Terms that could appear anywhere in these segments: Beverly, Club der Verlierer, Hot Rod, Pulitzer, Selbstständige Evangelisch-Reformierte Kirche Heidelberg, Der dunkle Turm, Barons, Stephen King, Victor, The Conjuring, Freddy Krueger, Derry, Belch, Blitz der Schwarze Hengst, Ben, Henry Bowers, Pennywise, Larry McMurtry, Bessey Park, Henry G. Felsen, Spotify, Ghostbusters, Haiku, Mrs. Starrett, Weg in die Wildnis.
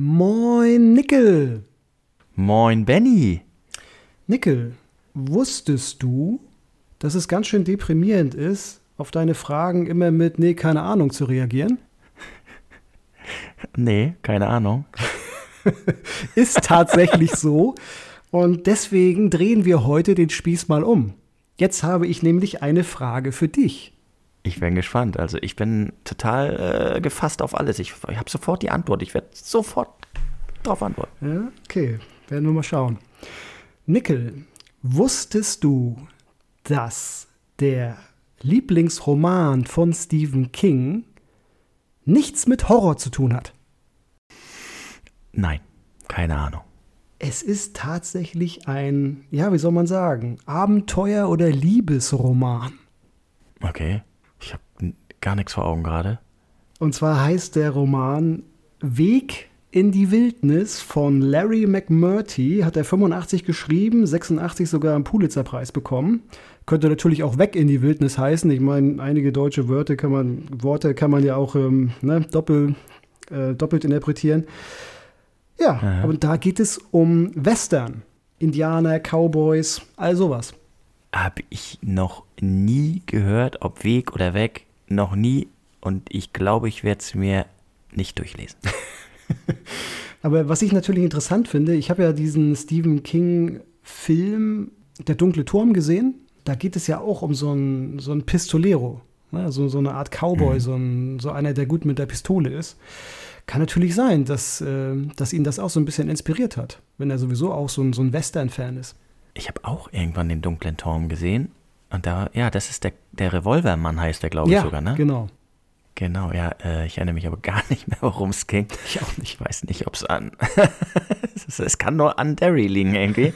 Moin, Nickel. Moin, Benny. Nickel, wusstest du, dass es ganz schön deprimierend ist, auf deine Fragen immer mit nee, keine Ahnung zu reagieren? Nee, keine Ahnung. Ist tatsächlich so. Und deswegen drehen wir heute den Spieß mal um. Jetzt habe ich nämlich eine Frage für dich. Ich bin gespannt. Also ich bin total gefasst auf alles. Ich habe sofort die Antwort. Ich werde sofort drauf antworten. Ja, okay, werden wir mal schauen. Nickel, wusstest du, dass der Lieblingsroman von Stephen King nichts mit Horror zu tun hat? Nein, keine Ahnung. Es ist tatsächlich ein, ja, wie soll man sagen, Abenteuer- oder Liebesroman. Okay, ich habe gar nichts vor Augen gerade. Und zwar heißt der Roman Weg in die Wildnis von Larry McMurtry, hat er 85 geschrieben, 86 sogar einen Pulitzerpreis bekommen. Könnte natürlich auch Weg in die Wildnis heißen. Ich meine, einige deutsche Worte kann man ja auch doppelt interpretieren. Ja, aber da geht es um Western, Indianer, Cowboys, all sowas. Habe ich noch nie gehört, ob Weg oder Weg, noch nie. Und ich glaube, ich werde es mir nicht durchlesen. Aber was ich natürlich interessant finde, ich habe ja diesen Stephen King-Film Der dunkle Turm gesehen. Da geht es ja auch um so einen Pistolero, ne? so eine Art Cowboy, so einer, der gut mit der Pistole ist. Kann natürlich sein, dass ihn das auch so ein bisschen inspiriert hat, wenn er sowieso auch so ein Western-Fan ist. Ich habe auch irgendwann den dunklen Turm gesehen. Und da, ja, das ist der Revolvermann, heißt der, glaube ich, sogar, ne? Ja, genau. Genau, ja, ich erinnere mich aber gar nicht mehr, worum es ging. Ich auch nicht. Ich weiß nicht, ob es an... Es kann nur an Derry liegen, irgendwie.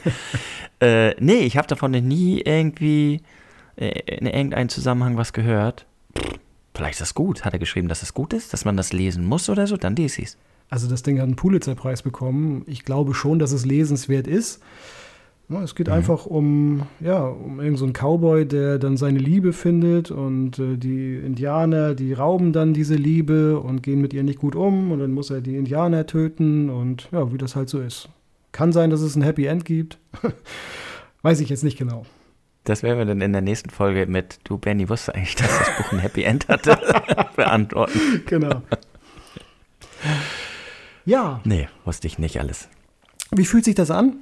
Nee, ich habe davon nie irgendwie in irgendeinem Zusammenhang was gehört. Vielleicht ist das gut. Hat er geschrieben, dass das gut ist? Dass man das lesen muss oder so? Dann lese ich es. Also das Ding hat einen Pulitzer-Preis bekommen. Ich glaube schon, dass es lesenswert ist. Es geht einfach um irgend so einen Cowboy, der dann seine Liebe findet und die Indianer, die rauben dann diese Liebe und gehen mit ihr nicht gut um und dann muss er die Indianer töten und ja, wie das halt so ist. Kann sein, dass es ein Happy End gibt. Weiß ich jetzt nicht genau. Das werden wir dann in der nächsten Folge mit Du, Benny, wusstest du eigentlich, dass das Buch ein Happy End hatte? beantworten. Genau. Ja. Nee, wusste ich nicht alles. Wie fühlt sich das an?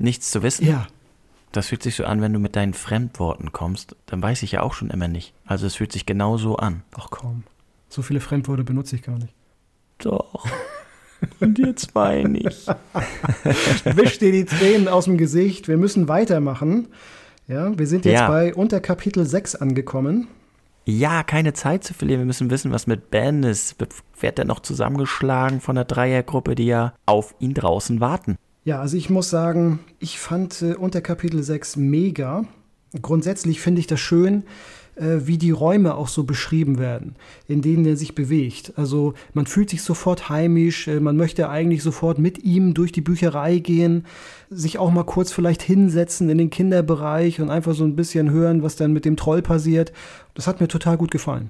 Nichts zu wissen? Ja. Das fühlt sich so an, wenn du mit deinen Fremdworten kommst. Dann weiß ich ja auch schon immer nicht. Also es fühlt sich genau so an. Ach komm, so viele Fremdworte benutze ich gar nicht. Doch. Und ihr zwei nicht. Wisch dir die Tränen aus dem Gesicht. Wir müssen weitermachen. Ja, wir sind jetzt bei Unterkapitel 6 angekommen. Ja, keine Zeit zu verlieren. Wir müssen wissen, was mit Ben ist. Wird er noch zusammengeschlagen von der Dreiergruppe, die ja auf ihn draußen warten? Ja, also ich muss sagen, ich fand Unterkapitel 6 mega. Grundsätzlich finde ich das schön, wie die Räume auch so beschrieben werden, in denen er sich bewegt. Also man fühlt sich sofort heimisch, man möchte eigentlich sofort mit ihm durch die Bücherei gehen, sich auch mal kurz vielleicht hinsetzen in den Kinderbereich und einfach so ein bisschen hören, was dann mit dem Troll passiert. Das hat mir total gut gefallen.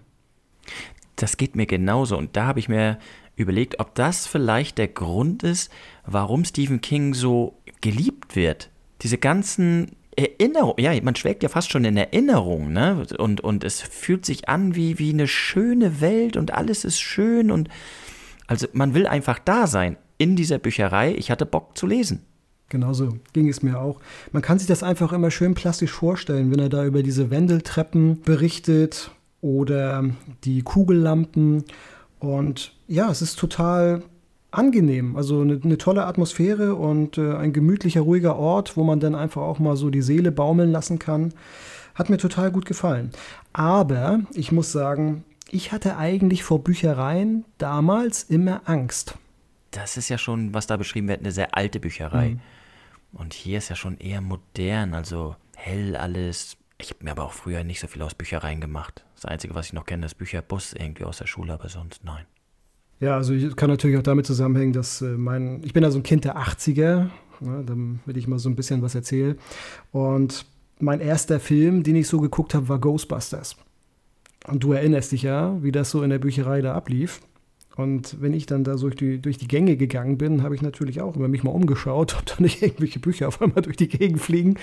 Das geht mir genauso und da habe ich mir überlegt, ob das vielleicht der Grund ist, warum Stephen King so geliebt wird. Diese ganzen Erinnerungen, ja, man schwelgt ja fast schon in Erinnerungen, ne? Und es fühlt sich an wie eine schöne Welt und alles ist schön und also man will einfach da sein in dieser Bücherei. Ich hatte Bock zu lesen. Genauso ging es mir auch. Man kann sich das einfach immer schön plastisch vorstellen, wenn er da über diese Wendeltreppen berichtet oder die Kugellampen. Und ja, es ist total angenehm, also eine tolle Atmosphäre und ein gemütlicher, ruhiger Ort, wo man dann einfach auch mal so die Seele baumeln lassen kann. Hat mir total gut gefallen. Aber ich muss sagen, ich hatte eigentlich vor Büchereien damals immer Angst. Das ist ja schon, was da beschrieben wird, eine sehr alte Bücherei. Mhm. Und hier ist ja schon eher modern, also hell alles. Ich habe mir aber auch früher nicht so viel aus Büchereien gemacht. Das Einzige, was ich noch kenne, ist Bücherbus irgendwie aus der Schule, aber sonst nein. Ja, also ich kann natürlich auch damit zusammenhängen, dass ich bin ja so ein Kind der 80er, ne, damit ich mal so ein bisschen was erzähle. Und mein erster Film, den ich so geguckt habe, war Ghostbusters. Und du erinnerst dich ja, wie das so in der Bücherei da ablief. Und wenn ich dann da durch die Gänge gegangen bin, habe ich natürlich auch über mich mal umgeschaut, ob da nicht irgendwelche Bücher auf einmal durch die Gegend fliegen.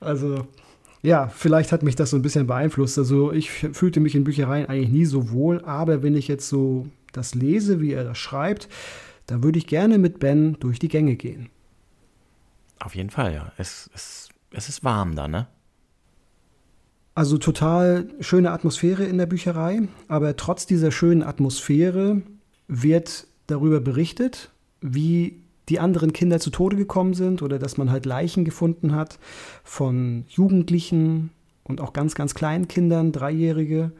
Also ja, vielleicht hat mich das so ein bisschen beeinflusst. Also ich fühlte mich in Büchereien eigentlich nie so wohl, aber wenn ich jetzt so das lese, wie er das schreibt, da würde ich gerne mit Ben durch die Gänge gehen. Auf jeden Fall, ja. Es ist warm da, ne? Also total schöne Atmosphäre in der Bücherei, aber trotz dieser schönen Atmosphäre wird darüber berichtet, wie die anderen Kinder zu Tode gekommen sind oder dass man halt Leichen gefunden hat von Jugendlichen und auch ganz, ganz kleinen Kindern, Dreijährige.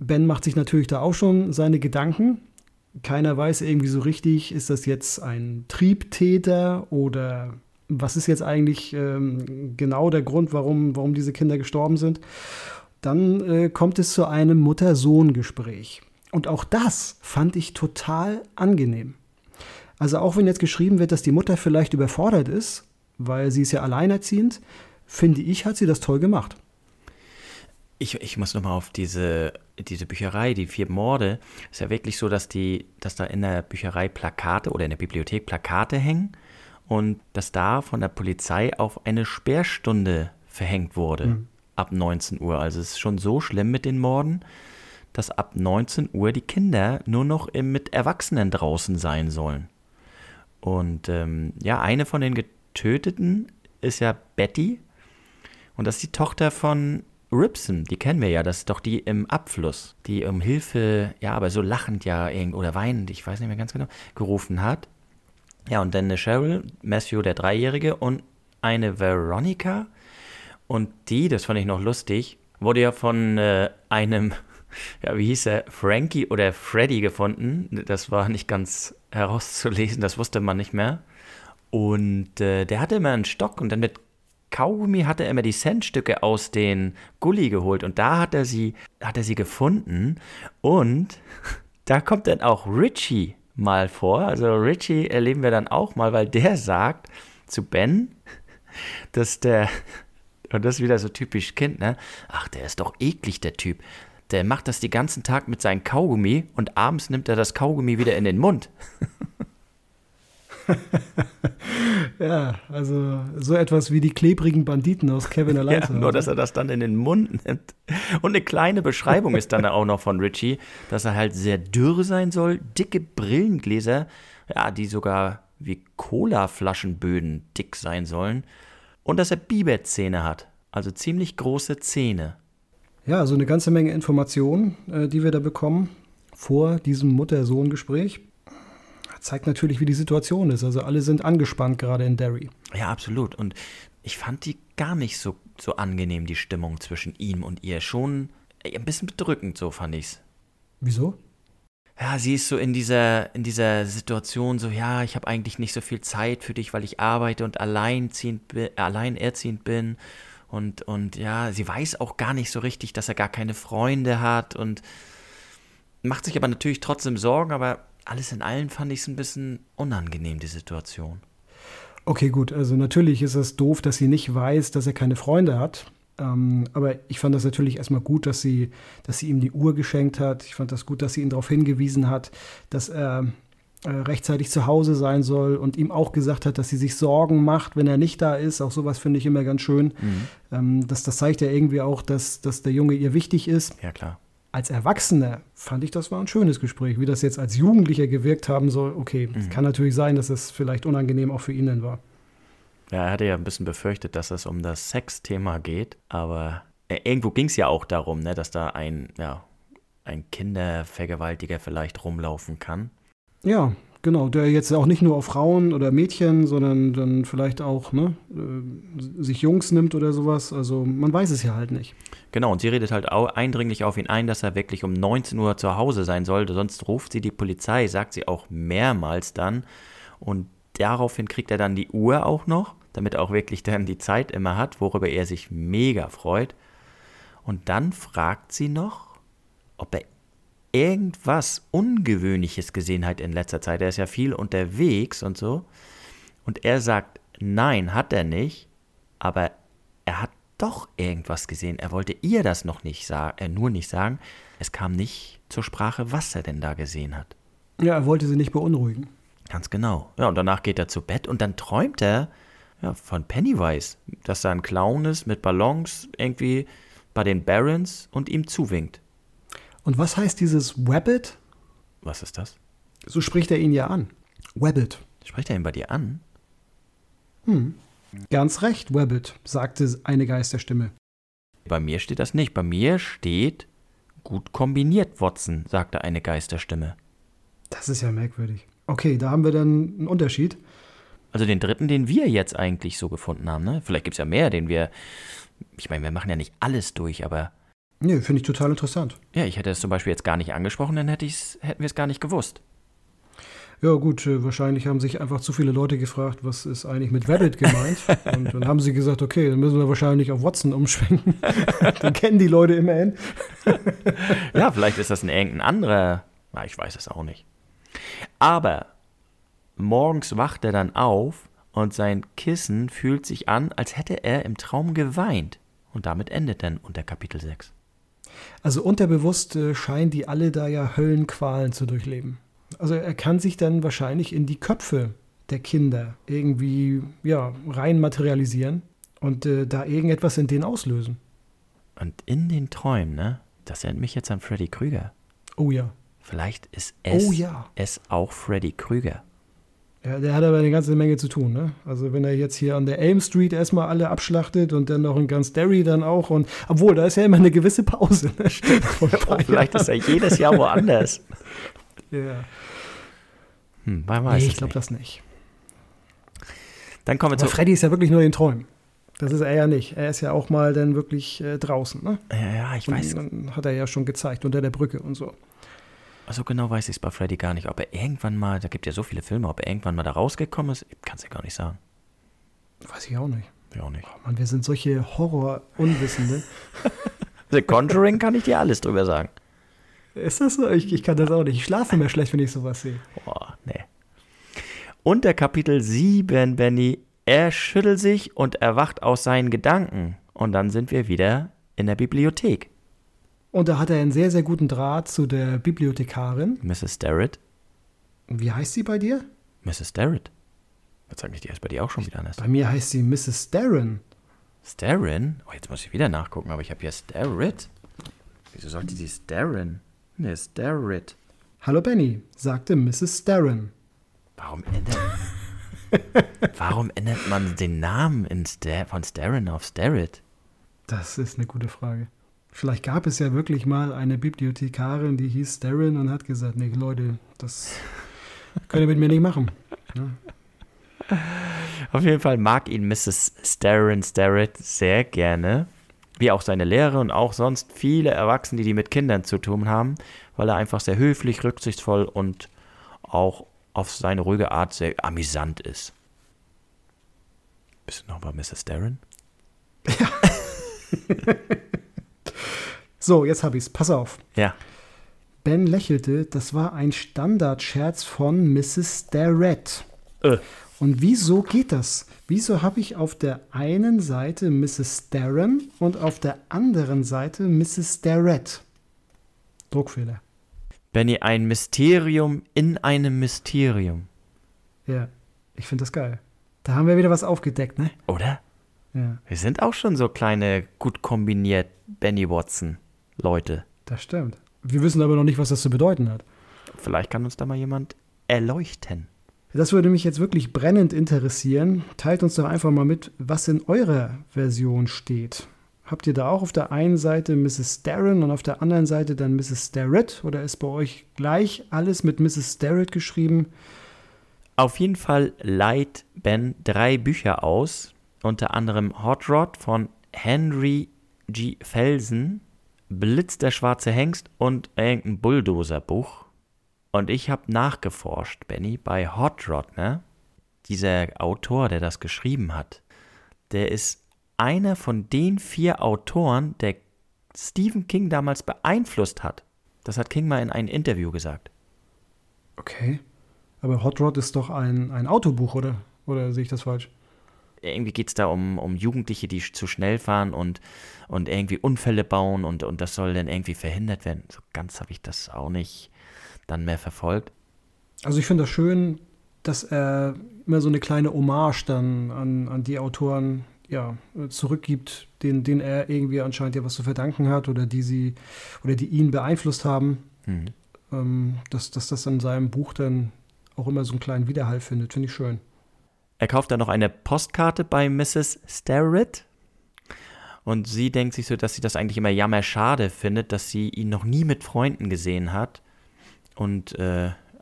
Ben macht sich natürlich da auch schon seine Gedanken. Keiner weiß irgendwie so richtig, ist das jetzt ein Triebtäter oder was ist jetzt eigentlich genau der Grund, warum diese Kinder gestorben sind. Dann kommt es zu einem Mutter-Sohn-Gespräch. Und auch das fand ich total angenehm. Also auch wenn jetzt geschrieben wird, dass die Mutter vielleicht überfordert ist, weil sie ist ja alleinerziehend, finde ich, hat sie das toll gemacht. Ich muss nochmal auf diese Bücherei, die 4 Morde. Ist ja wirklich so, dass da in der Bücherei Plakate oder in der Bibliothek Plakate hängen und dass da von der Polizei auf eine Sperrstunde verhängt wurde ab 19 Uhr. Also es ist schon so schlimm mit den Morden, dass ab 19 Uhr die Kinder nur noch mit Erwachsenen draußen sein sollen. Und ja, eine von den Getöteten ist ja Betty und das ist die Tochter von Ribson, die kennen wir ja, das ist doch die im Abfluss, die um Hilfe, ja, aber so lachend ja oder weinend, ich weiß nicht mehr ganz genau, gerufen hat. Ja, und dann eine Cheryl, Matthew, der 3-Jährige, und eine Veronica. Und die, das fand ich noch lustig, wurde ja von einem, ja, wie hieß er, Frankie oder Freddy gefunden. Das war nicht ganz herauszulesen, das wusste man nicht mehr. Und der hatte immer einen Stock und dann mit Kaugummi hat er immer die Centstücke aus den Gully geholt und da hat er sie gefunden und da kommt dann auch Richie mal vor, also Richie erleben wir dann auch mal, weil der sagt zu Ben, dass der, und das ist wieder so typisch Kind, ne? Ach, der ist doch eklig, der Typ, der macht das den ganzen Tag mit seinem Kaugummi und abends nimmt er das Kaugummi wieder in den Mund. Ja, also so etwas wie die klebrigen Banditen aus Kevin allein. Ja, nur, dass er das dann in den Mund nimmt. Und eine kleine Beschreibung ist dann auch noch von Richie, dass er halt sehr dürr sein soll, dicke Brillengläser, ja, die sogar wie Cola-Flaschenböden dick sein sollen. Und dass er Biberzähne hat, also ziemlich große Zähne. Ja, also eine ganze Menge Informationen, die wir da bekommen vor diesem Mutter-Sohn-Gespräch. Zeigt natürlich, wie die Situation ist. Also alle sind angespannt gerade in Derry. Ja, absolut. Und ich fand die gar nicht so angenehm, die Stimmung zwischen ihm und ihr. Schon ein bisschen bedrückend, so fand ich's. Wieso? Ja, sie ist so in dieser Situation so, ja, ich habe eigentlich nicht so viel Zeit für dich, weil ich arbeite und alleinerziehend bin. Und ja, sie weiß auch gar nicht so richtig, dass er gar keine Freunde hat und macht sich aber natürlich trotzdem Sorgen, aber alles in allem fand ich es ein bisschen unangenehm, die Situation. Okay, gut. Also natürlich ist es doof, dass sie nicht weiß, dass er keine Freunde hat. Aber ich fand das natürlich erstmal gut, dass sie ihm die Uhr geschenkt hat. Ich fand das gut, dass sie ihn darauf hingewiesen hat, dass er rechtzeitig zu Hause sein soll und ihm auch gesagt hat, dass sie sich Sorgen macht, wenn er nicht da ist. Auch sowas finde ich immer ganz schön. Das zeigt ja irgendwie auch, dass der Junge ihr wichtig ist. Ja, klar. Als Erwachsener fand ich, das war ein schönes Gespräch. Wie das jetzt als Jugendlicher gewirkt haben soll, okay, es kann natürlich sein, dass es vielleicht unangenehm auch für ihn dann war. Ja, er hatte ja ein bisschen befürchtet, dass es um das Sexthema geht, aber irgendwo ging es ja auch darum, ne, dass da ein Kindervergewaltiger vielleicht rumlaufen kann. Ja, genau, der jetzt auch nicht nur auf Frauen oder Mädchen, sondern dann vielleicht auch, ne, sich Jungs nimmt oder sowas. Also man weiß es ja halt nicht. Genau, und sie redet halt auch eindringlich auf ihn ein, dass er wirklich um 19 Uhr zu Hause sein sollte, sonst ruft sie die Polizei, sagt sie auch mehrmals dann. Und daraufhin kriegt er dann die Uhr auch noch, damit er auch wirklich dann die Zeit immer hat, worüber er sich mega freut. Und dann fragt sie noch, ob er irgendwas Ungewöhnliches gesehen hat in letzter Zeit. Er ist ja viel unterwegs und so. Und er sagt, nein, hat er nicht, aber er hat doch irgendwas gesehen. Er wollte ihr das noch nicht sagen, nur nicht sagen. Es kam nicht zur Sprache, was er denn da gesehen hat. Ja, er wollte sie nicht beunruhigen. Ganz genau. Ja, und danach geht er zu Bett und dann träumt er von Pennywise, dass da ein Clown ist mit Ballons irgendwie bei den Barons und ihm zuwinkt. Und was heißt dieses Wabbit? Was ist das? So spricht er ihn ja an. Wabbit. Spricht er ihn bei dir an? Ganz recht, Wabbit, sagte eine Geisterstimme. Bei mir steht das nicht. Bei mir steht, gut kombiniert, Watson, sagte eine Geisterstimme. Das ist ja merkwürdig. Okay, da haben wir dann einen Unterschied. Also den dritten, den wir jetzt eigentlich so gefunden haben, ne? Vielleicht gibt es ja mehr, den wir... Ich meine, wir machen ja nicht alles durch, aber... Nee, finde ich total interessant. Ja, ich hätte es zum Beispiel jetzt gar nicht angesprochen, dann hätten wir es gar nicht gewusst. Ja gut, wahrscheinlich haben sich einfach zu viele Leute gefragt, was ist eigentlich mit Wabbit gemeint? Und dann haben sie gesagt, okay, dann müssen wir wahrscheinlich auf Watson umschwenken. Dann kennen die Leute immerhin. Ja, vielleicht ist das irgendein anderer... Na, ich weiß es auch nicht. Aber morgens wacht er dann auf und sein Kissen fühlt sich an, als hätte er im Traum geweint. Und damit endet dann unter Kapitel 6. Also unterbewusst scheinen die alle da ja Höllenqualen zu durchleben. Also er kann sich dann wahrscheinlich in die Köpfe der Kinder irgendwie rein materialisieren und da irgendetwas in denen auslösen. Und in den Träumen, ne? Das erinnert mich jetzt an Freddy Krueger. Oh ja. Vielleicht ist es auch Freddy Krueger. Ja, der hat aber eine ganze Menge zu tun, ne? Also wenn er jetzt hier an der Elm Street erstmal alle abschlachtet und dann noch in ganz Derry dann auch. Und obwohl, da ist ja immer eine gewisse Pause. Ne? Vielleicht ist er jedes Jahr woanders. Ja. Man weiß ich glaube das nicht. Dann kommen wir zu Freddy ist ja wirklich nur in den Träumen. Das ist er ja nicht. Er ist ja auch mal dann wirklich draußen, ne? Ja, ich weiß. Dann hat er ja schon gezeigt, unter der Brücke und so. Also genau weiß ich es bei Freddy gar nicht, ob er irgendwann mal, da gibt ja so viele Filme, ob er irgendwann mal da rausgekommen ist, ich kann es ja gar nicht sagen. Weiß ich auch nicht. Ja, auch nicht. Oh Mann, wir sind solche Horror-Unwissende. The Conjuring kann ich dir alles drüber sagen. Ist das so? Ich kann das auch nicht. Ich schlafe immer schlecht, wenn ich sowas sehe. Boah, nee. Unter Kapitel 7, Benny, er schüttelt sich und erwacht aus seinen Gedanken. Und dann sind wir wieder in der Bibliothek. Und da hat er einen sehr, sehr guten Draht zu der Bibliothekarin. Mrs. Starrett. Wie heißt sie bei dir? Mrs. Starrett. Jetzt sag ich die heißt bei dir auch schon wieder anders. Bei mir heißt sie Mrs. Starren. Starren? Oh, jetzt muss ich wieder nachgucken, aber ich habe hier Starrett. Wieso sollte die Starren? Ne, Starrett. Hallo Benny, sagte Mrs. Starren. Warum ändert man den Namen von Starren auf Starrett? Das ist eine gute Frage. Vielleicht gab es ja wirklich mal eine Bibliothekarin, die hieß Darren und hat gesagt, nee, Leute, das könnt ihr mit mir nicht machen. Ja. Auf jeden Fall mag ihn Mrs. Starrett sehr gerne, wie auch seine Lehrer und auch sonst viele Erwachsene, die mit Kindern zu tun haben, weil er einfach sehr höflich, rücksichtsvoll und auch auf seine ruhige Art sehr amüsant ist. Bist du noch bei Mrs. Darren? Ja. So, jetzt hab ich's. Pass auf. Ja. Ben lächelte, das war ein Standardscherz von Mrs. Starrett. Und wieso geht das? Wieso habe ich auf der einen Seite Mrs. Starren und auf der anderen Seite Mrs. Starrett? Druckfehler. Benny, ein Mysterium in einem Mysterium. Ja, ich finde das geil. Da haben wir wieder was aufgedeckt, ne? Oder? Ja. Wir sind auch schon so kleine, gut kombiniert Benny Watson. Leute. Das stimmt. Wir wissen aber noch nicht, was das zu bedeuten hat. Vielleicht kann uns da mal jemand erleuchten. Das würde mich jetzt wirklich brennend interessieren. Teilt uns doch einfach mal mit, was in eurer Version steht. Habt ihr da auch auf der einen Seite Mrs. Starren und auf der anderen Seite dann Mrs. Starrett? Oder ist bei euch gleich alles mit Mrs. Starrett geschrieben? Auf jeden Fall leiht Ben 3 Bücher aus. Unter anderem Hot Rod von Henry G. Felsen. Blitz der Schwarze Hengst und irgendein Bulldozer-Buch. Und ich habe nachgeforscht, Benny, bei Hot Rod, ne? Dieser Autor, der das geschrieben hat, der ist einer von den 4 Autoren, der Stephen King damals beeinflusst hat. Das hat King mal in einem Interview gesagt. Okay, aber Hot Rod ist doch ein Autobuch, oder? Oder sehe ich das falsch? Irgendwie geht es da um Jugendliche, die zu schnell fahren und irgendwie Unfälle bauen und das soll dann irgendwie verhindert werden. So ganz habe ich das auch nicht dann mehr verfolgt. Also ich finde das schön, dass er immer so eine kleine Hommage dann an die Autoren ja, zurückgibt, denen er irgendwie anscheinend ja was zu verdanken hat oder die ihn beeinflusst haben. Mhm. Dass das in seinem Buch dann auch immer so einen kleinen Widerhall findet, finde ich schön. Er kauft dann noch eine Postkarte bei Mrs. Starrett. Und sie denkt sich so, dass sie das eigentlich immer jammerschade findet, dass sie ihn noch nie mit Freunden gesehen hat. Und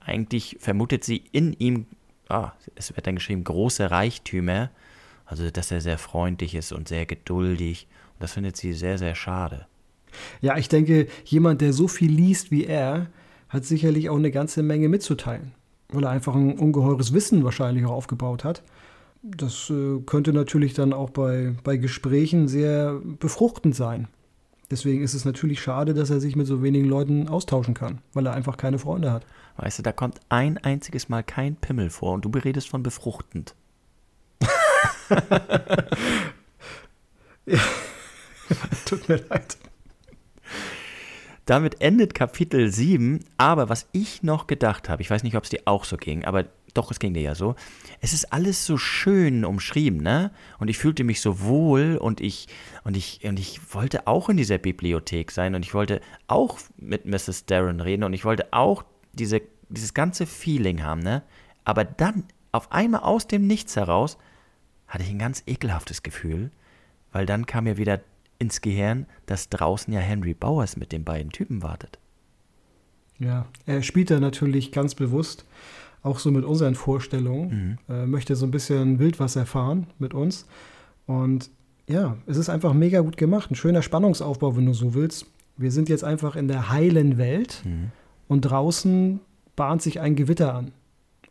eigentlich vermutet sie in ihm, es wird dann geschrieben, große Reichtümer. Also, dass er sehr freundlich ist und sehr geduldig. Und das findet sie sehr, sehr schade. Ja, ich denke, jemand, der so viel liest wie er, hat sicherlich auch eine ganze Menge mitzuteilen. Weil er einfach ein ungeheures Wissen wahrscheinlich auch aufgebaut hat. Das könnte natürlich dann auch bei Gesprächen sehr befruchtend sein. Deswegen ist es natürlich schade, dass er sich mit so wenigen Leuten austauschen kann, weil er einfach keine Freunde hat. Weißt du, da kommt ein einziges Mal kein Pimmel vor und du beredest von befruchtend. Ja. Tut mir leid. Damit endet Kapitel 7, aber was ich noch gedacht habe, ich weiß nicht, ob es dir auch so ging, aber doch, es ging dir ja so, es ist alles so schön umschrieben, ne? Und ich fühlte mich so wohl und ich wollte auch in dieser Bibliothek sein und ich wollte auch mit Mrs. Starrett reden und ich wollte auch dieses ganze Feeling haben, ne? Aber dann, auf einmal aus dem Nichts heraus, hatte ich ein ganz ekelhaftes Gefühl, weil dann kam mir wieder ins Gehirn, dass draußen ja Henry Bowers mit den beiden Typen wartet. Ja, er spielt da natürlich ganz bewusst, auch so mit unseren Vorstellungen, möchte so ein bisschen Wildwasser fahren mit uns. Und ja, es ist einfach mega gut gemacht. Ein schöner Spannungsaufbau, wenn du so willst. Wir sind jetzt einfach in der heilen Welt und draußen bahnt sich ein Gewitter an.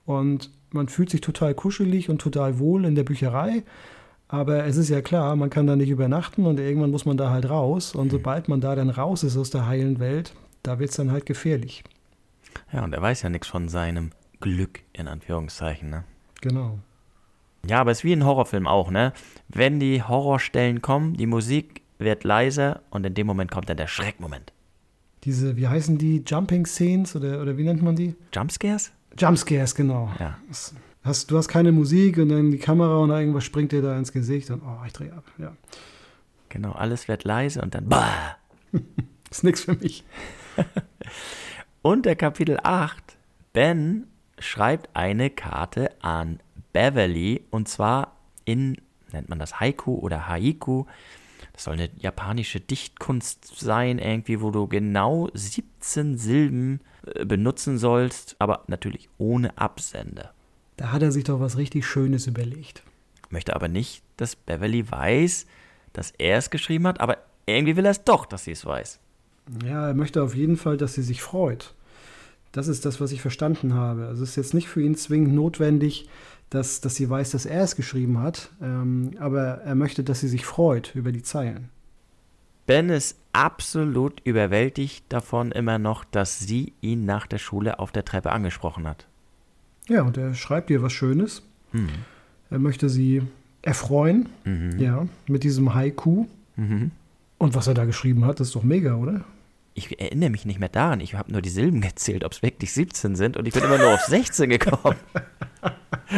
Und man fühlt sich total kuschelig und total wohl in der Bücherei. Aber es ist ja klar, man kann da nicht übernachten und irgendwann muss man da halt raus. Und sobald man da dann raus ist aus der heilen Welt, da wird es dann halt gefährlich. Ja, und er weiß ja nichts von seinem Glück, in Anführungszeichen, ne? Genau. Ja, aber es ist wie ein Horrorfilm auch, ne? Wenn die Horrorstellen kommen, die Musik wird leiser und in dem Moment kommt dann der Schreckmoment. Diese, wie heißen die? Jumping Scenes oder wie nennt man die? Jumpscares? Jumpscares, genau. Ja. Du hast keine Musik und dann die Kamera und irgendwas springt dir da ins Gesicht und ich drehe ab, ja. Genau, alles wird leise und dann bah! Ist nichts für mich. Unter Kapitel 8, Ben schreibt eine Karte an Beverly und zwar in, nennt man das Haiku oder Haiku, das soll eine japanische Dichtkunst sein irgendwie, wo du genau 17 Silben benutzen sollst, aber natürlich ohne Absender. Da hat er sich doch was richtig Schönes überlegt. Möchte aber nicht, dass Beverly weiß, dass er es geschrieben hat, aber irgendwie will er es doch, dass sie es weiß. Ja, er möchte auf jeden Fall, dass sie sich freut. Das ist das, was ich verstanden habe. Also es ist jetzt nicht für ihn zwingend notwendig, dass sie weiß, dass er es geschrieben hat, aber er möchte, dass sie sich freut über die Zeilen. Ben ist absolut überwältigt davon immer noch, dass sie ihn nach der Schule auf der Treppe angesprochen hat. Ja, und er schreibt ihr was Schönes. Mhm. Er möchte sie erfreuen, ja, mit diesem Haiku. Mhm. Und was er da geschrieben hat, ist doch mega, oder? Ich erinnere mich nicht mehr daran. Ich habe nur die Silben gezählt, ob es wirklich 17 sind. Und ich bin immer nur auf 16 gekommen.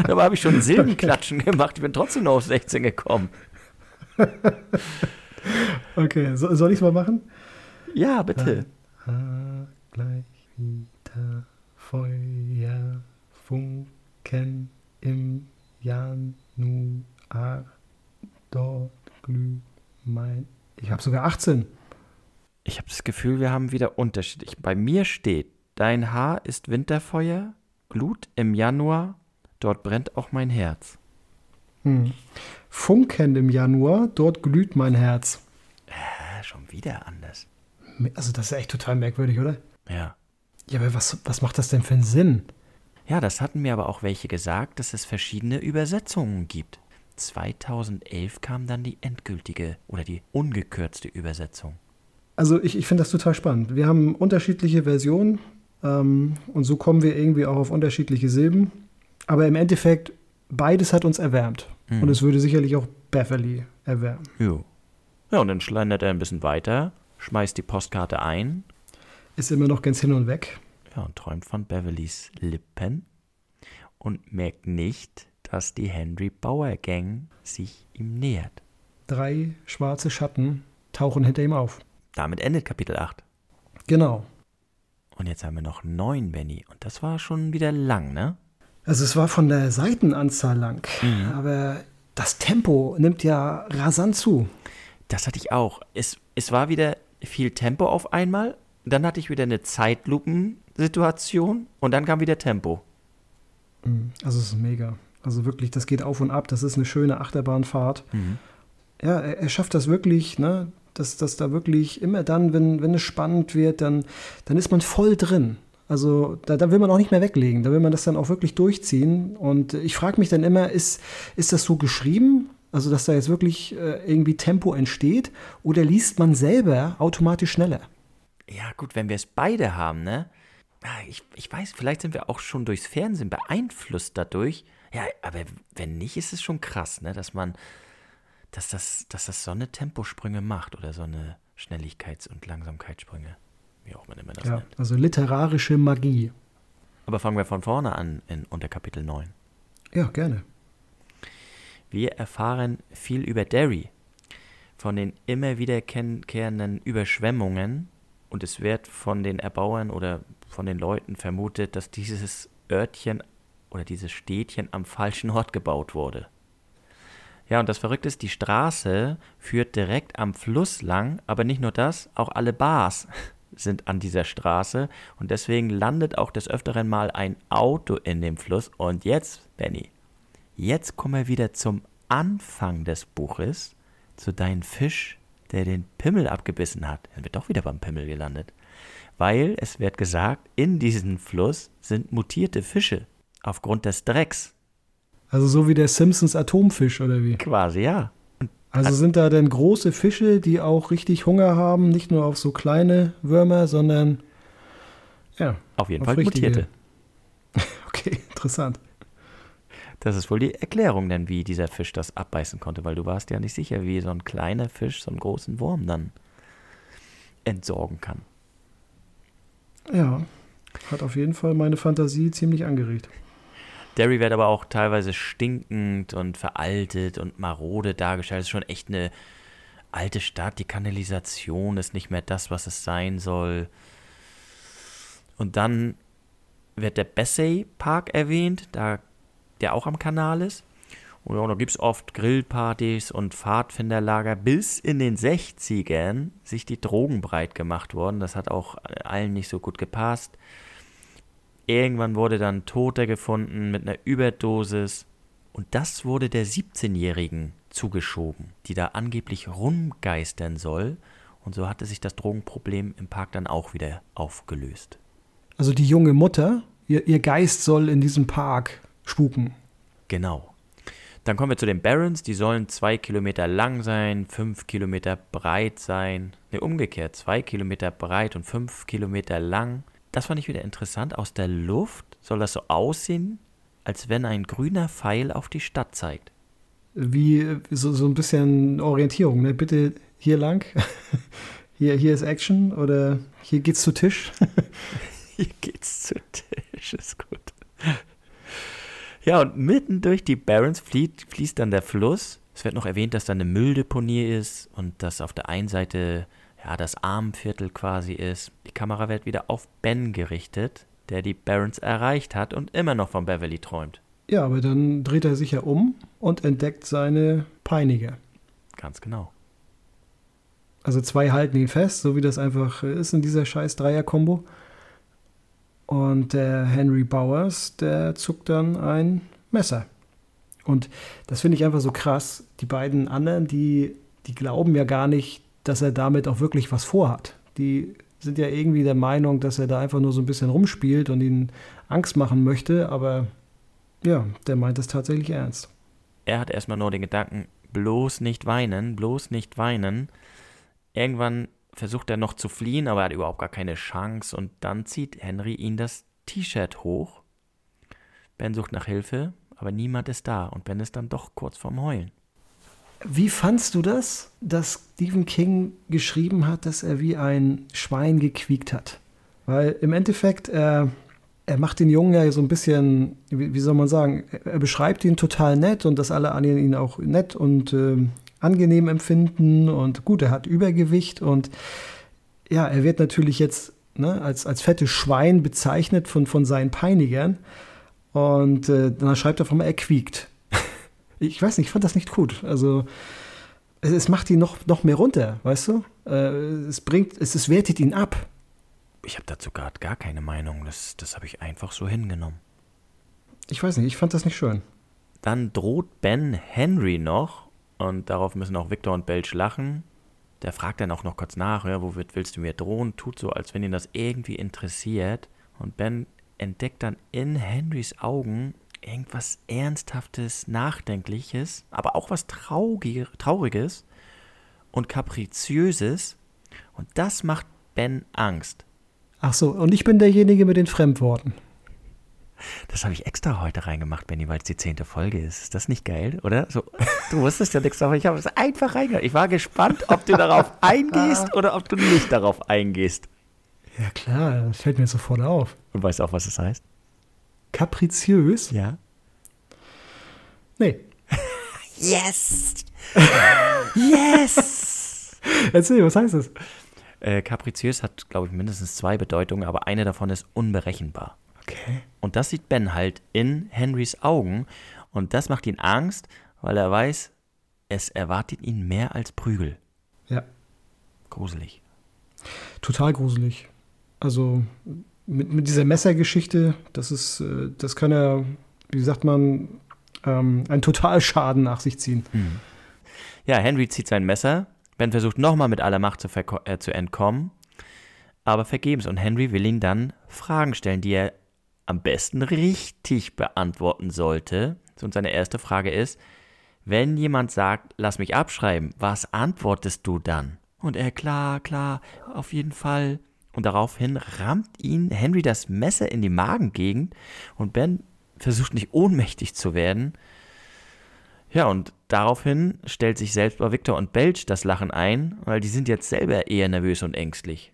Dabei habe ich schon Silbenklatschen gemacht. Ich bin trotzdem nur auf 16 gekommen. Okay, soll ich es mal machen? Ja, bitte. Gleich wieder Feuer. Funken im Januar, dort glüht mein... Ich habe sogar 18. Ich habe das Gefühl, wir haben wieder unterschiedlich. Bei mir steht, dein Haar ist Winterfeuer, Glut im Januar, dort brennt auch mein Herz. Funken im Januar, dort glüht mein Herz. Schon wieder anders. Also das ist echt total merkwürdig, oder? Ja. Ja, aber was macht das denn für einen Sinn? Ja, das hatten mir aber auch welche gesagt, dass es verschiedene Übersetzungen gibt. 2011 kam dann die endgültige oder die ungekürzte Übersetzung. Also ich finde das total spannend. Wir haben unterschiedliche Versionen und so kommen wir irgendwie auch auf unterschiedliche Silben. Aber im Endeffekt, beides hat uns erwärmt. Und es würde sicherlich auch Beverly erwärmen. Jo. Ja, und dann schlendert er ein bisschen weiter, schmeißt die Postkarte ein. Ist immer noch ganz hin und weg. ja, und träumt von Beverlys Lippen und merkt nicht, dass die Henry Bauer Gang sich ihm nähert. 3 schwarze Schatten tauchen hinter ihm auf. Damit endet Kapitel 8. Genau. Und jetzt haben wir noch 9, Benny. Und das war schon wieder lang, ne? Also es war von der Seitenanzahl lang. Mhm. Aber das Tempo nimmt ja rasant zu. Das hatte ich auch. Es war wieder viel Tempo auf einmal. Dann hatte ich wieder eine Zeitlupensituation. Und dann kam wieder Tempo. Also es ist mega. Also wirklich, das geht auf und ab. Das ist eine schöne Achterbahnfahrt. Mhm. Ja, er schafft das wirklich, ne? Dass da wirklich immer dann, wenn es spannend wird, dann ist man voll drin. Also da will man auch nicht mehr weglegen. Da will man das dann auch wirklich durchziehen. Und ich frage mich dann immer, ist das so geschrieben? Also dass da jetzt wirklich irgendwie Tempo entsteht? Oder liest man selber automatisch schneller? Ja gut, wenn wir es beide haben, ne? Ich weiß, vielleicht sind wir auch schon durchs Fernsehen beeinflusst dadurch. Ja, aber wenn nicht, ist es schon krass, ne? Dass das so eine Temposprünge macht oder so eine Schnelligkeits- und Langsamkeitssprünge, wie auch man immer das nennt. Also literarische Magie. Aber fangen wir von vorne an unter Kapitel 9. Ja, gerne. Wir erfahren viel über Derry, von den immer wiederkehrenden Überschwemmungen, und es wird von den Erbauern oder von den Leuten vermutet, dass dieses Örtchen oder dieses Städtchen am falschen Ort gebaut wurde. Ja, und das Verrückte ist, die Straße führt direkt am Fluss lang, aber nicht nur das, auch alle Bars sind an dieser Straße und deswegen landet auch des Öfteren mal ein Auto in dem Fluss. Und jetzt, Benny, jetzt kommen wir wieder zum Anfang des Buches, zu deinem Fisch, der den Pimmel abgebissen hat. Dann wird doch wieder beim Pimmel gelandet, weil es wird gesagt, in diesem Fluss sind mutierte Fische aufgrund des Drecks. Also so wie der Simpsons Atomfisch, oder wie? Quasi, ja. Also sind da denn große Fische, die auch richtig Hunger haben, nicht nur auf so kleine Würmer, sondern ja, auf jeden Fall mutierte. Okay, interessant. Das ist wohl die Erklärung dann, wie dieser Fisch das abbeißen konnte, weil du warst ja nicht sicher, wie so ein kleiner Fisch so einen großen Wurm dann entsorgen kann. Ja, hat auf jeden Fall meine Fantasie ziemlich angeregt. Derry wird aber auch teilweise stinkend und veraltet und marode dargestellt. Es ist schon echt eine alte Stadt. Die Kanalisation ist nicht mehr das, was es sein soll. Und dann wird der Bessey Park erwähnt, der auch am Kanal ist. Und ja, da gibt es oft Grillpartys und Pfadfinderlager. Bis in den 60ern sich die Drogen breit gemacht worden. Das hat auch allen nicht so gut gepasst. Irgendwann wurde dann Toter gefunden mit einer Überdosis. Und das wurde der 17-Jährigen zugeschoben, die da angeblich rumgeistern soll. Und so hatte sich das Drogenproblem im Park dann auch wieder aufgelöst. Also die junge Mutter, ihr Geist soll in diesem Park spuken. Genau. Dann kommen wir zu den Barons. Die sollen 2 Kilometer lang sein, 5 Kilometer breit sein. Ne, umgekehrt, 2 Kilometer breit und 5 Kilometer lang. Das fand ich wieder interessant. Aus der Luft soll das so aussehen, als wenn ein grüner Pfeil auf die Stadt zeigt. Wie so ein bisschen Orientierung, ne? Bitte hier lang, hier ist Action oder hier geht's zu Tisch. Hier geht's zu Tisch, ist gut. Ja, und mitten durch die Barons fließt dann der Fluss. Es wird noch erwähnt, dass da eine Mülldeponie ist und dass auf der einen Seite das Armenviertel quasi ist. Die Kamera wird wieder auf Ben gerichtet, der die Barons erreicht hat und immer noch von Beverly träumt. Ja, aber dann dreht er sich ja um und entdeckt seine Peiniger. Ganz genau. Also 2 halten ihn fest, so wie das einfach ist in dieser scheiß Dreier-Kombo. Und der Henry Bowers, der zuckt dann ein Messer. Und das finde ich einfach so krass. Die beiden anderen, die glauben ja gar nicht, dass er damit auch wirklich was vorhat. Die sind ja irgendwie der Meinung, dass er da einfach nur so ein bisschen rumspielt und ihnen Angst machen möchte, aber ja, der meint das tatsächlich ernst. Er hat erstmal nur den Gedanken, bloß nicht weinen, bloß nicht weinen. Irgendwann versucht er noch zu fliehen, aber er hat überhaupt gar keine Chance und dann zieht Henry ihn das T-Shirt hoch. Ben sucht nach Hilfe, aber niemand ist da und Ben ist dann doch kurz vorm Heulen. Wie fandst du das, dass Stephen King geschrieben hat, dass er wie ein Schwein gequiekt hat? Weil im Endeffekt, er macht den Jungen ja so ein bisschen, wie soll man sagen, er beschreibt ihn total nett und dass alle an ihn auch nett und angenehm empfinden. Und gut, er hat Übergewicht und ja, er wird natürlich jetzt als fettes Schwein bezeichnet von seinen Peinigern. Und dann schreibt er von mir, er quiekt. Ich weiß nicht, ich fand das nicht gut. Also es macht ihn noch mehr runter, weißt du? Es wertet ihn ab. Ich habe dazu gerade gar keine Meinung. Das habe ich einfach so hingenommen. Ich weiß nicht, ich fand das nicht schön. Dann droht Ben Henry noch. Und darauf müssen auch Victor und Belch lachen. Der fragt dann auch noch kurz nach, ja, wo willst du mir drohen? Tut so, als wenn ihn das irgendwie interessiert. Und Ben entdeckt dann in Henrys Augen irgendwas Ernsthaftes, Nachdenkliches, aber auch was Trauriges und Kapriziöses. Und das macht Ben Angst. Ach so, und ich bin derjenige mit den Fremdworten. Das habe ich extra heute reingemacht, Benni, weil es die 10. Folge ist. Ist das nicht geil, oder? So, du wusstest ja nichts, aber ich habe es einfach reingemacht. Ich war gespannt, ob du darauf eingehst oder ob du nicht darauf eingehst. Ja klar, das fällt mir sofort auf. Und weißt auch, was es heißt? Kapriziös? Ja. Nee. Yes! Yes! Erzähl, was heißt das? Kapriziös hat, glaube ich, mindestens 2 Bedeutungen, aber eine davon ist unberechenbar. Okay. Und das sieht Ben halt in Henrys Augen und das macht ihn Angst, weil er weiß, es erwartet ihn mehr als Prügel. Ja. Gruselig. Total gruselig. Also mit dieser Messergeschichte, das kann ja, wie sagt man, einen Totalschaden nach sich ziehen. Mhm. Ja, Henry zieht sein Messer. Ben versucht nochmal mit aller Macht zu entkommen, aber vergebens. Und Henry will ihn dann Fragen stellen, die er am besten richtig beantworten sollte. Und seine erste Frage ist, wenn jemand sagt, lass mich abschreiben, was antwortest du dann? Und er, klar, auf jeden Fall. Und daraufhin rammt ihn Henry das Messer in die Magengegend und Ben versucht nicht ohnmächtig zu werden. Ja, und daraufhin stellt sich selbst bei Victor und Belch das Lachen ein, weil die sind jetzt selber eher nervös und ängstlich.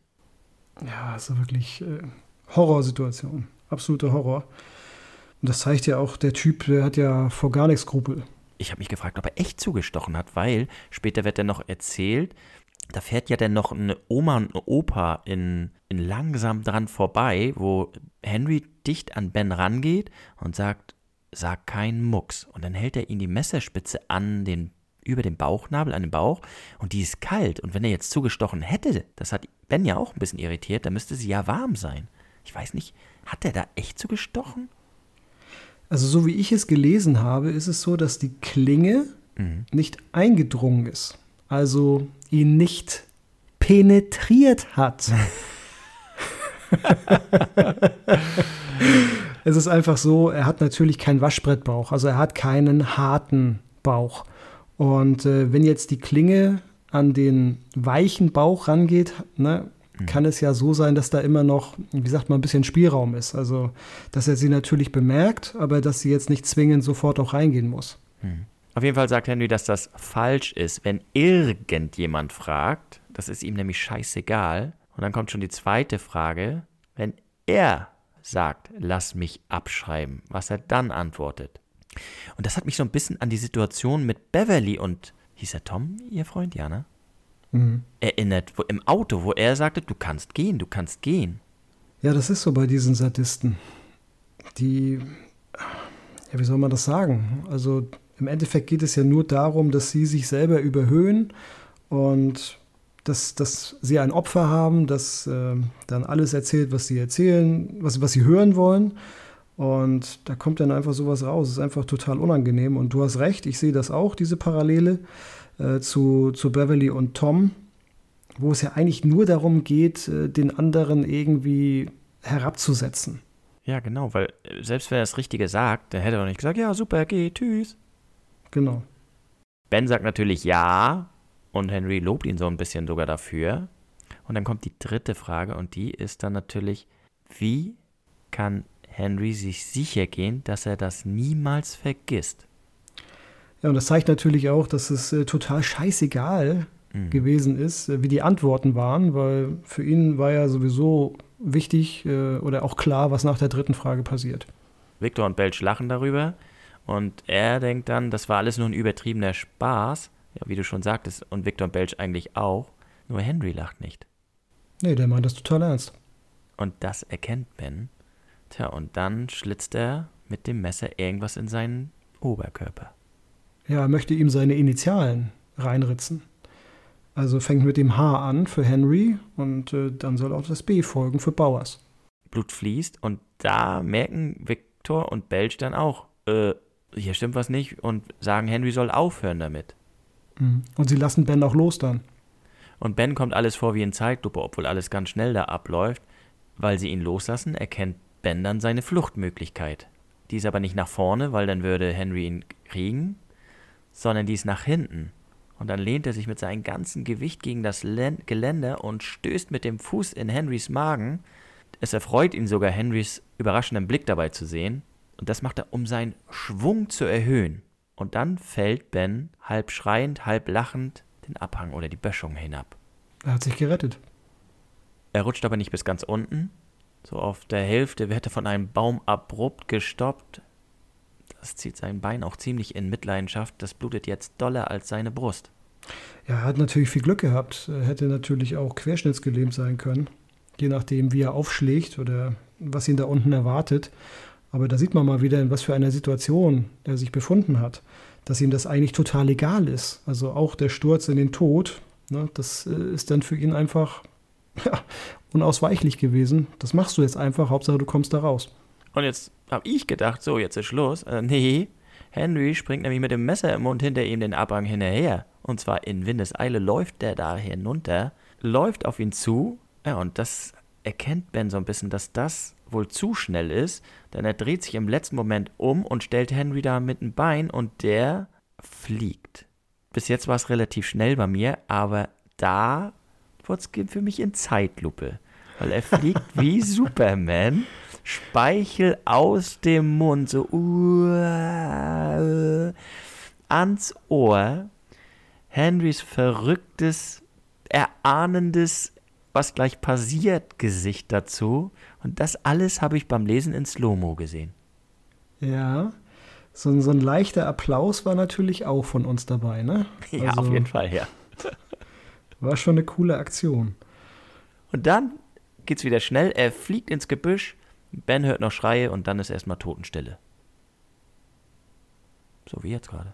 Ja, also wirklich Horrorsituation, absoluter Horror. Und das zeigt ja auch, der Typ, der hat ja vor gar nichts Skrupel. Ich habe mich gefragt, ob er echt zugestochen hat, weil später wird er noch erzählt, da fährt ja dann noch eine Oma und ein Opa in langsam dran vorbei, wo Henry dicht an Ben rangeht und sagt, sag keinen Mucks. Und dann hält er ihm die Messerspitze über den Bauchnabel, an den Bauch und die ist kalt. Und wenn er jetzt zugestochen hätte, das hat Ben ja auch ein bisschen irritiert, dann müsste sie ja warm sein. Ich weiß nicht, hat er da echt zugestochen? Also so wie ich es gelesen habe, ist es so, dass die Klinge nicht eingedrungen ist. Also ihn nicht penetriert hat. Es ist einfach so, er hat natürlich keinen Waschbrettbauch, also er hat keinen harten Bauch. Und wenn jetzt die Klinge an den weichen Bauch rangeht, kann es ja so sein, dass da immer noch, wie sagt man, ein bisschen Spielraum ist. Also, dass er sie natürlich bemerkt, aber dass sie jetzt nicht zwingend sofort auch reingehen muss. Mhm. Auf jeden Fall sagt Henry, dass das falsch ist, wenn irgendjemand fragt. Das ist ihm nämlich scheißegal. Und dann kommt schon die zweite Frage. Wenn er sagt, lass mich abschreiben, was er dann antwortet. Und das hat mich so ein bisschen an die Situation mit Beverly und, hieß er Tom, ihr Freund, ja, ne? Mhm. Erinnert, im Auto, wo er sagte, du kannst gehen. Ja, das ist so bei diesen Sadisten. Die, ja, wie soll man das sagen? Also, im Endeffekt geht es ja nur darum, dass sie sich selber überhöhen und dass sie ein Opfer haben, das dann alles erzählt, was sie erzählen, was sie hören wollen. Und da kommt dann einfach sowas raus. Es ist einfach total unangenehm. Und du hast recht, ich sehe das auch, diese Parallele zu Beverly und Tom, wo es ja eigentlich nur darum geht, den anderen irgendwie herabzusetzen. Ja, genau, weil selbst wenn er das Richtige sagt, dann hätte er doch nicht gesagt, ja, super, geh, tschüss. Genau. Ben sagt natürlich ja und Henry lobt ihn so ein bisschen sogar dafür. Und dann kommt die dritte Frage und die ist dann natürlich, wie kann Henry sich sicher gehen, dass er das niemals vergisst? Ja, und das zeigt natürlich auch, dass es total scheißegal gewesen ist, wie die Antworten waren, weil für ihn war ja sowieso wichtig oder auch klar, was nach der dritten Frage passiert. Victor und Belch lachen darüber und er denkt dann, das war alles nur ein übertriebener Spaß, ja, wie du schon sagtest, und Victor und Belch eigentlich auch, nur Henry lacht nicht. Nee, der meint das total ernst. Und das erkennt Ben. Tja, und dann schlitzt er mit dem Messer irgendwas in seinen Oberkörper. Ja, er möchte ihm seine Initialen reinritzen. Also fängt mit dem H an für Henry und dann soll auch das B folgen für Bowers. Blut fließt und da merken Victor und Belch dann auch, hier stimmt was nicht und sagen, Henry soll aufhören damit. Und sie lassen Ben auch los dann. Und Ben kommt alles vor wie in Zeitlupe, obwohl alles ganz schnell da abläuft. Weil sie ihn loslassen, erkennt Ben dann seine Fluchtmöglichkeit. Die ist aber nicht nach vorne, weil dann würde Henry ihn kriegen, sondern die ist nach hinten. Und dann lehnt er sich mit seinem ganzen Gewicht gegen das Geländer und stößt mit dem Fuß in Henrys Magen. Es erfreut ihn sogar, Henrys überraschenden Blick dabei zu sehen. Und das macht er, um seinen Schwung zu erhöhen. Und dann fällt Ben halb schreiend, halb lachend den Abhang oder die Böschung hinab. Er hat sich gerettet. Er rutscht aber nicht bis ganz unten. So auf der Hälfte wird er von einem Baum abrupt gestoppt. Das zieht sein Bein auch ziemlich in Mitleidenschaft. Das blutet jetzt doller als seine Brust. Ja, er hat natürlich viel Glück gehabt. Er hätte natürlich auch querschnittsgelähmt sein können. Je nachdem, wie er aufschlägt oder was ihn da unten erwartet. Aber da sieht man mal wieder, in was für einer Situation er sich befunden hat. Dass ihm das eigentlich total egal ist. Also auch der Sturz in den Tod, ne, das ist dann für ihn einfach ja, unausweichlich gewesen. Das machst du jetzt einfach, Hauptsache du kommst da raus. Und jetzt habe ich gedacht, so, jetzt ist Schluss. Nee, Henry springt nämlich mit dem Messer im Mund hinter ihm den Abhang hinterher. Und zwar in Windeseile läuft der da hinunter, läuft auf ihn zu. Ja, und das erkennt Ben so ein bisschen, dass das wohl zu schnell ist. Denn er dreht sich im letzten Moment um und stellt Henry da mit dem Bein und der fliegt. Bis jetzt war es relativ schnell bei mir, aber da wurde es für mich in Zeitlupe. Weil er fliegt wie Superman. Speichel aus dem Mund, so ans Ohr. Henrys verrücktes, erahnendes, was gleich passiert, Gesicht dazu. Und das alles habe ich beim Lesen in Slow-Mo gesehen. Ja, so ein leichter Applaus war natürlich auch von uns dabei, ne? Ja, also, auf jeden Fall, ja. War schon eine coole Aktion. Und dann geht's wieder schnell, er fliegt ins Gebüsch, Ben hört noch Schreie und dann ist erstmal Totenstille. So wie jetzt gerade.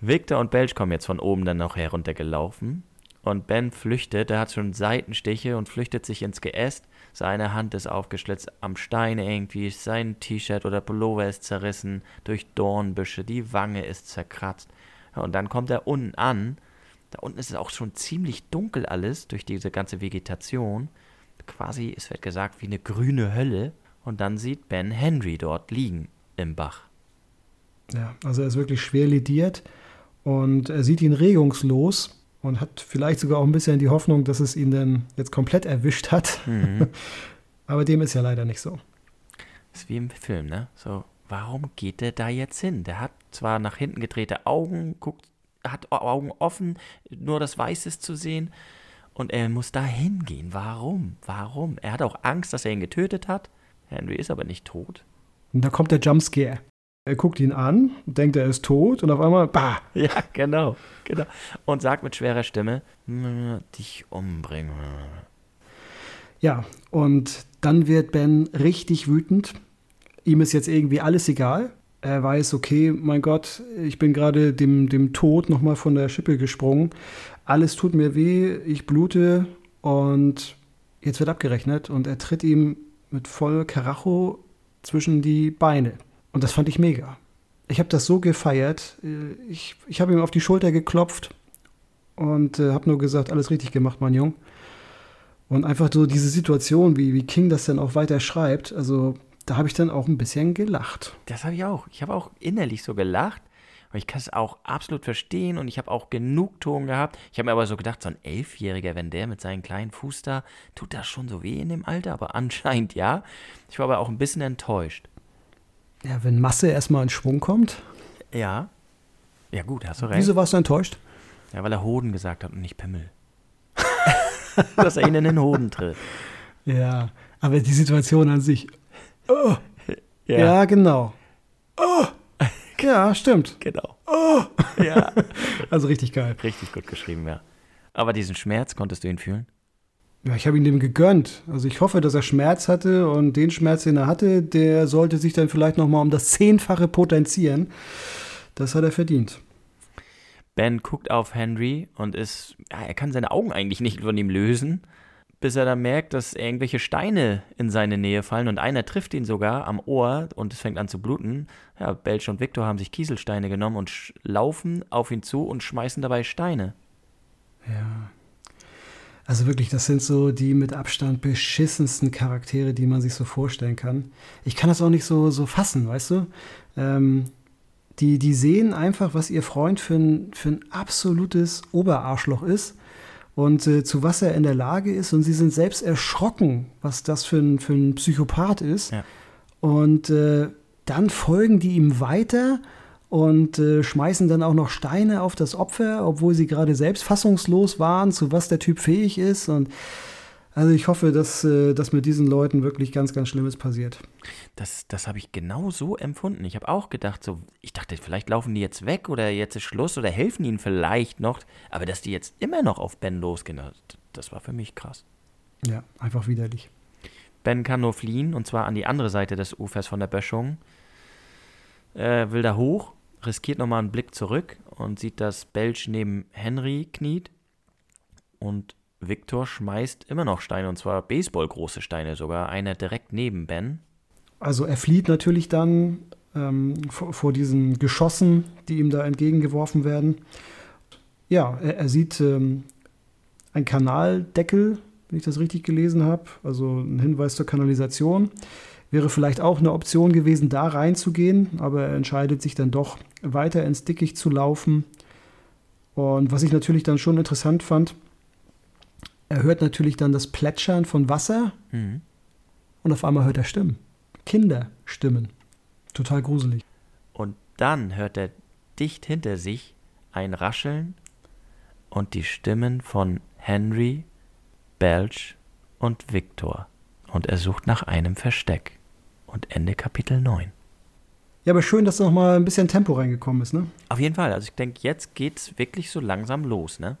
Victor und Belch kommen jetzt von oben dann noch heruntergelaufen und Ben flüchtet, er hat schon Seitenstiche und flüchtet sich ins Geäst. Seine Hand ist aufgeschlitzt am Stein irgendwie, sein T-Shirt oder Pullover ist zerrissen durch Dornbüsche, die Wange ist zerkratzt. Ja, und dann kommt er unten an. Da unten ist es auch schon ziemlich dunkel alles durch diese ganze Vegetation. Quasi, es wird gesagt, wie eine grüne Hölle. Und dann sieht Ben Henry dort liegen im Bach. Ja, also er ist wirklich schwer lediert und er sieht ihn regungslos und hat vielleicht sogar auch ein bisschen die Hoffnung, dass es ihn dann jetzt komplett erwischt hat. Mhm. Aber dem ist ja leider nicht so. Das ist wie im Film, ne? So, warum geht der da jetzt hin? Der hat zwar nach hinten gedrehte Augen, hat Augen offen, nur das Weiße ist zu sehen und er muss da hingehen. Warum? Warum? Er hat auch Angst, dass er ihn getötet hat. Henry ist aber nicht tot. Und da kommt der Jumpscare. Er guckt ihn an, denkt, er ist tot und auf einmal, bah! Ja, genau. Und sagt mit schwerer Stimme, dich umbringen. Ja, und dann wird Ben richtig wütend. Ihm ist jetzt irgendwie alles egal. Er weiß, okay, mein Gott, ich bin gerade dem Tod nochmal von der Schippe gesprungen. Alles tut mir weh, ich blute und jetzt wird abgerechnet. Und er tritt ihm mit voll Karacho zwischen die Beine. Und das fand ich mega. Ich habe das so gefeiert. Ich habe ihm auf die Schulter geklopft und habe nur gesagt, alles richtig gemacht, mein Junge. Und einfach so diese Situation, wie King das dann auch weiter schreibt, also da habe ich dann auch ein bisschen gelacht. Das habe ich auch. Ich habe auch innerlich so gelacht. Und ich kann es auch absolut verstehen. Und ich habe auch Genugtuung gehabt. Ich habe mir aber so gedacht, so ein Elfjähriger, wenn der mit seinen kleinen Fuß da, tut das schon so weh in dem Alter. Aber anscheinend ja. Ich war aber auch ein bisschen enttäuscht. Ja, wenn Masse erstmal in Schwung kommt. Ja. Ja gut, hast du recht. Wieso warst du enttäuscht? Ja, weil er Hoden gesagt hat und nicht Pimmel. dass er ihnen in den Hoden tritt. Ja, aber die Situation an sich. Oh. Ja. Ja, genau. Oh. Ja, stimmt. Genau. Oh. Ja. Also richtig geil. Richtig gut geschrieben, ja. Aber diesen Schmerz, konntest du ihn fühlen? Ja, ich habe ihn dem gegönnt. Also ich hoffe, dass er Schmerz hatte und den Schmerz, den er hatte, der sollte sich dann vielleicht nochmal um das 10-fache potenzieren. Das hat er verdient. Ben guckt auf Henry und ist, ja, er kann seine Augen eigentlich nicht von ihm lösen, bis er dann merkt, dass irgendwelche Steine in seine Nähe fallen und einer trifft ihn sogar am Ohr und es fängt an zu bluten. Ja, Belch und Victor haben sich Kieselsteine genommen und laufen auf ihn zu und schmeißen dabei Steine. Ja, also wirklich, das sind so die mit Abstand beschissensten Charaktere, die man sich so vorstellen kann. Ich kann das auch nicht so fassen, weißt du? Die sehen einfach, was ihr Freund für ein absolutes Oberarschloch ist und zu was er in der Lage ist. Und sie sind selbst erschrocken, was das für ein Psychopath ist. Ja. Und dann folgen die ihm weiter und schmeißen dann auch noch Steine auf das Opfer, obwohl sie gerade selbst fassungslos waren, zu was der Typ fähig ist. Und also ich hoffe, dass mit diesen Leuten wirklich ganz, ganz Schlimmes passiert. Das habe ich genau so empfunden. Ich habe auch gedacht, vielleicht laufen die jetzt weg oder jetzt ist Schluss oder helfen ihnen vielleicht noch. Aber dass die jetzt immer noch auf Ben losgehen, das war für mich krass. Ja, einfach widerlich. Ben kann nur fliehen und zwar an die andere Seite des Ufers von der Böschung. Will da hoch, riskiert nochmal einen Blick zurück und sieht, dass Belch neben Henry kniet und Victor schmeißt immer noch Steine, und zwar baseballgroße Steine sogar, einer direkt neben Ben. Also er flieht natürlich dann vor diesen Geschossen, die ihm da entgegengeworfen werden. Ja, er sieht einen Kanaldeckel, wenn ich das richtig gelesen habe, also ein Hinweis zur Kanalisation. Wäre vielleicht auch eine Option gewesen, da reinzugehen, aber er entscheidet sich dann doch, weiter ins Dickicht zu laufen. Und was ich natürlich dann schon interessant fand, er hört natürlich dann das Plätschern von Wasser und auf einmal hört er Stimmen. Kinderstimmen. Total gruselig. Und dann hört er dicht hinter sich ein Rascheln und die Stimmen von Henry, Belch und Victor. Und er sucht nach einem Versteck. Und Ende Kapitel 9. Ja, aber schön, dass da nochmal ein bisschen Tempo reingekommen ist, ne? Auf jeden Fall. Also ich denke, jetzt geht's wirklich so langsam los, ne?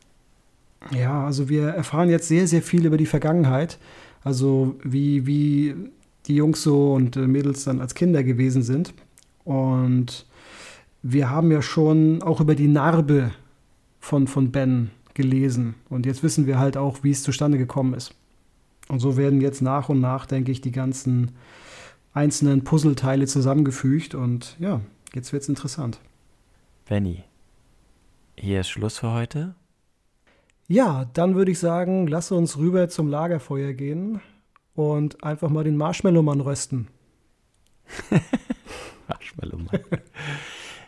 Ja, also wir erfahren jetzt sehr, sehr viel über die Vergangenheit. Also wie die Jungs so und Mädels dann als Kinder gewesen sind. Und wir haben ja schon auch über die Narbe von Ben gelesen. Und jetzt wissen wir halt auch, wie es zustande gekommen ist. Und so werden jetzt nach und nach, denke ich, die ganzen einzelnen Puzzleteile zusammengefügt. Und ja, jetzt wird's interessant. Benni, hier ist Schluss für heute. Ja, dann würde ich sagen, lass uns rüber zum Lagerfeuer gehen und einfach mal den Marshmallow-Mann rösten. Marshmallow-Mann.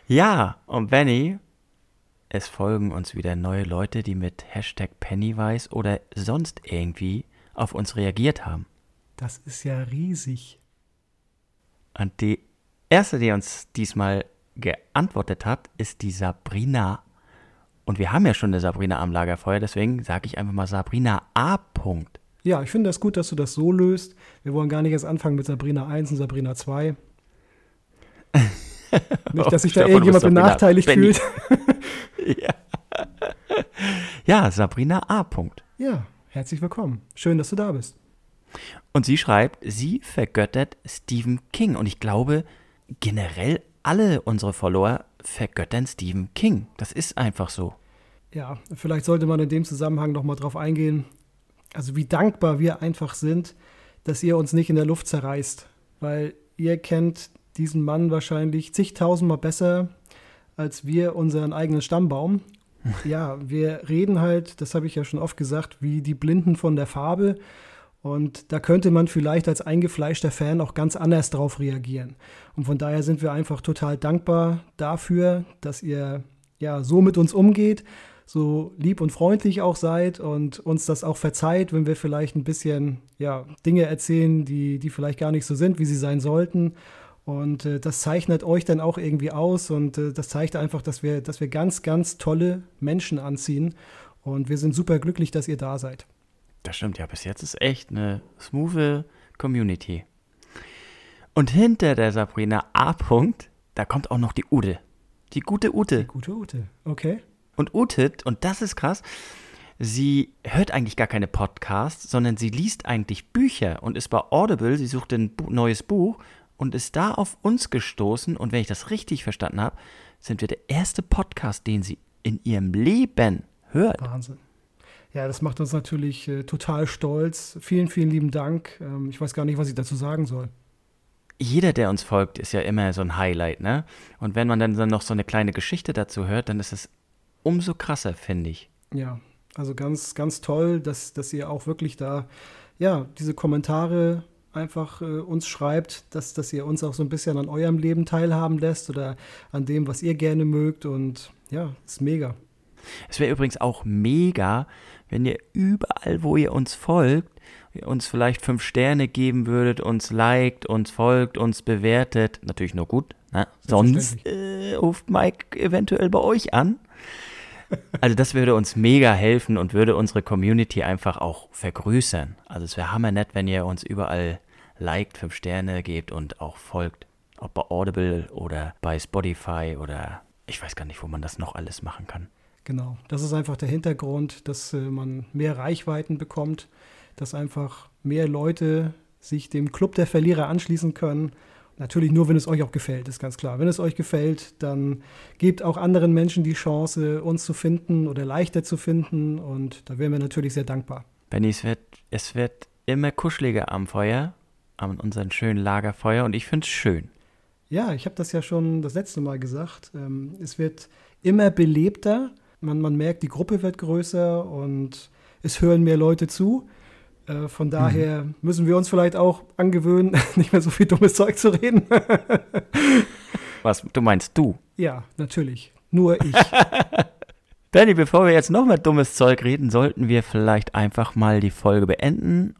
Ja, und Benni, es folgen uns wieder neue Leute, die mit Hashtag Pennywise oder sonst irgendwie auf uns reagiert haben. Das ist ja riesig. Und die erste, die uns diesmal geantwortet hat, ist die Sabrina. Und wir haben ja schon eine Sabrina am Lagerfeuer, deswegen sage ich einfach mal Sabrina A. Ja, ich finde das gut, dass du das so löst. Wir wollen gar nicht erst anfangen mit Sabrina 1 und Sabrina 2. Nicht, dass sich da irgendjemand benachteiligt fühlt. Ja. Ja, Sabrina A. Ja. Herzlich willkommen. Schön, dass du da bist. Und sie schreibt, sie vergöttert Stephen King. Und ich glaube, generell alle unsere Follower vergöttern Stephen King. Das ist einfach so. Ja, vielleicht sollte man in dem Zusammenhang nochmal drauf eingehen, also wie dankbar wir einfach sind, dass ihr uns nicht in der Luft zerreißt. Weil ihr kennt diesen Mann wahrscheinlich zigtausendmal besser, als wir unseren eigenen Stammbaum. Ja, wir reden halt, das habe ich ja schon oft gesagt, wie die Blinden von der Farbe. Und da könnte man vielleicht als eingefleischter Fan auch ganz anders drauf reagieren. Und von daher sind wir einfach total dankbar dafür, dass ihr ja so mit uns umgeht, so lieb und freundlich auch seid und uns das auch verzeiht, wenn wir vielleicht ein bisschen ja, Dinge erzählen, die vielleicht gar nicht so sind, wie sie sein sollten. Und das zeichnet euch dann auch irgendwie aus und das zeigt einfach, dass wir ganz, ganz tolle Menschen anziehen und wir sind super glücklich, dass ihr da seid. Das stimmt, ja, bis jetzt ist echt eine smoothe Community. Und hinter der Sabrina A. Punkt, da kommt auch noch die Ute. Die gute Ute. Die gute Ute, okay. Und Ute, und das ist krass, sie hört eigentlich gar keine Podcasts, sondern sie liest eigentlich Bücher und ist bei Audible, sie sucht ein neues Buch und ist da auf uns gestoßen. Und wenn ich das richtig verstanden habe, sind wir der erste Podcast, den sie in ihrem Leben hört. Wahnsinn. Ja, das macht uns natürlich total stolz. Vielen, vielen lieben Dank. Ich weiß gar nicht, was ich dazu sagen soll. Jeder, der uns folgt, ist ja immer so ein Highlight, ne? Und wenn man dann noch so eine kleine Geschichte dazu hört, dann ist es umso krasser, finde ich. Ja, also ganz, ganz toll, dass ihr auch wirklich da, ja, diese Kommentare einfach uns schreibt, dass ihr uns auch so ein bisschen an eurem Leben teilhaben lässt oder an dem, was ihr gerne mögt. Und ja, ist mega. Es wäre übrigens auch mega, wenn ihr überall, wo ihr uns folgt, uns vielleicht 5 Sterne geben würdet, uns liked, uns folgt, uns bewertet. Natürlich nur gut, ne? Sonst ruft Mike eventuell bei euch an. Also das würde uns mega helfen und würde unsere Community einfach auch vergrößern. Also es wäre hammernett, wenn ihr uns überall liked, 5 Sterne gebt und auch folgt. Ob bei Audible oder bei Spotify oder ich weiß gar nicht, wo man das noch alles machen kann. Genau, das ist einfach der Hintergrund, dass man mehr Reichweiten bekommt, dass einfach mehr Leute sich dem Club der Verlierer anschließen können. Natürlich nur, wenn es euch auch gefällt, ist ganz klar. Wenn es euch gefällt, dann gebt auch anderen Menschen die Chance, uns zu finden oder leichter zu finden. Und da wären wir natürlich sehr dankbar. Benni, es wird immer kuscheliger am Feuer, an unserem schönen Lagerfeuer. Und ich finde es schön. Ja, ich habe das ja schon das letzte Mal gesagt. Es wird immer belebter. Man merkt, die Gruppe wird größer und es hören mehr Leute zu. Von daher müssen wir uns vielleicht auch angewöhnen, nicht mehr so viel dummes Zeug zu reden. Was, du meinst du? Ja, natürlich. Nur ich. Benni, bevor wir jetzt noch mehr dummes Zeug reden, sollten wir vielleicht einfach mal die Folge beenden.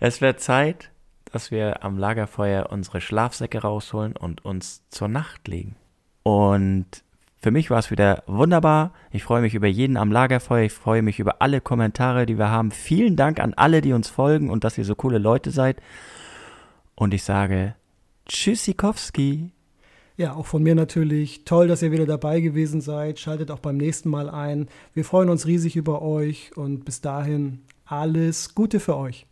Es wird Zeit, dass wir am Lagerfeuer unsere Schlafsäcke rausholen und uns zur Nacht legen. Und für mich war es wieder wunderbar. Ich freue mich über jeden am Lagerfeuer. Ich freue mich über alle Kommentare, die wir haben. Vielen Dank an alle, die uns folgen und dass ihr so coole Leute seid. Und ich sage Tschüssikowski. Ja, auch von mir natürlich. Toll, dass ihr wieder dabei gewesen seid. Schaltet auch beim nächsten Mal ein. Wir freuen uns riesig über euch und bis dahin alles Gute für euch.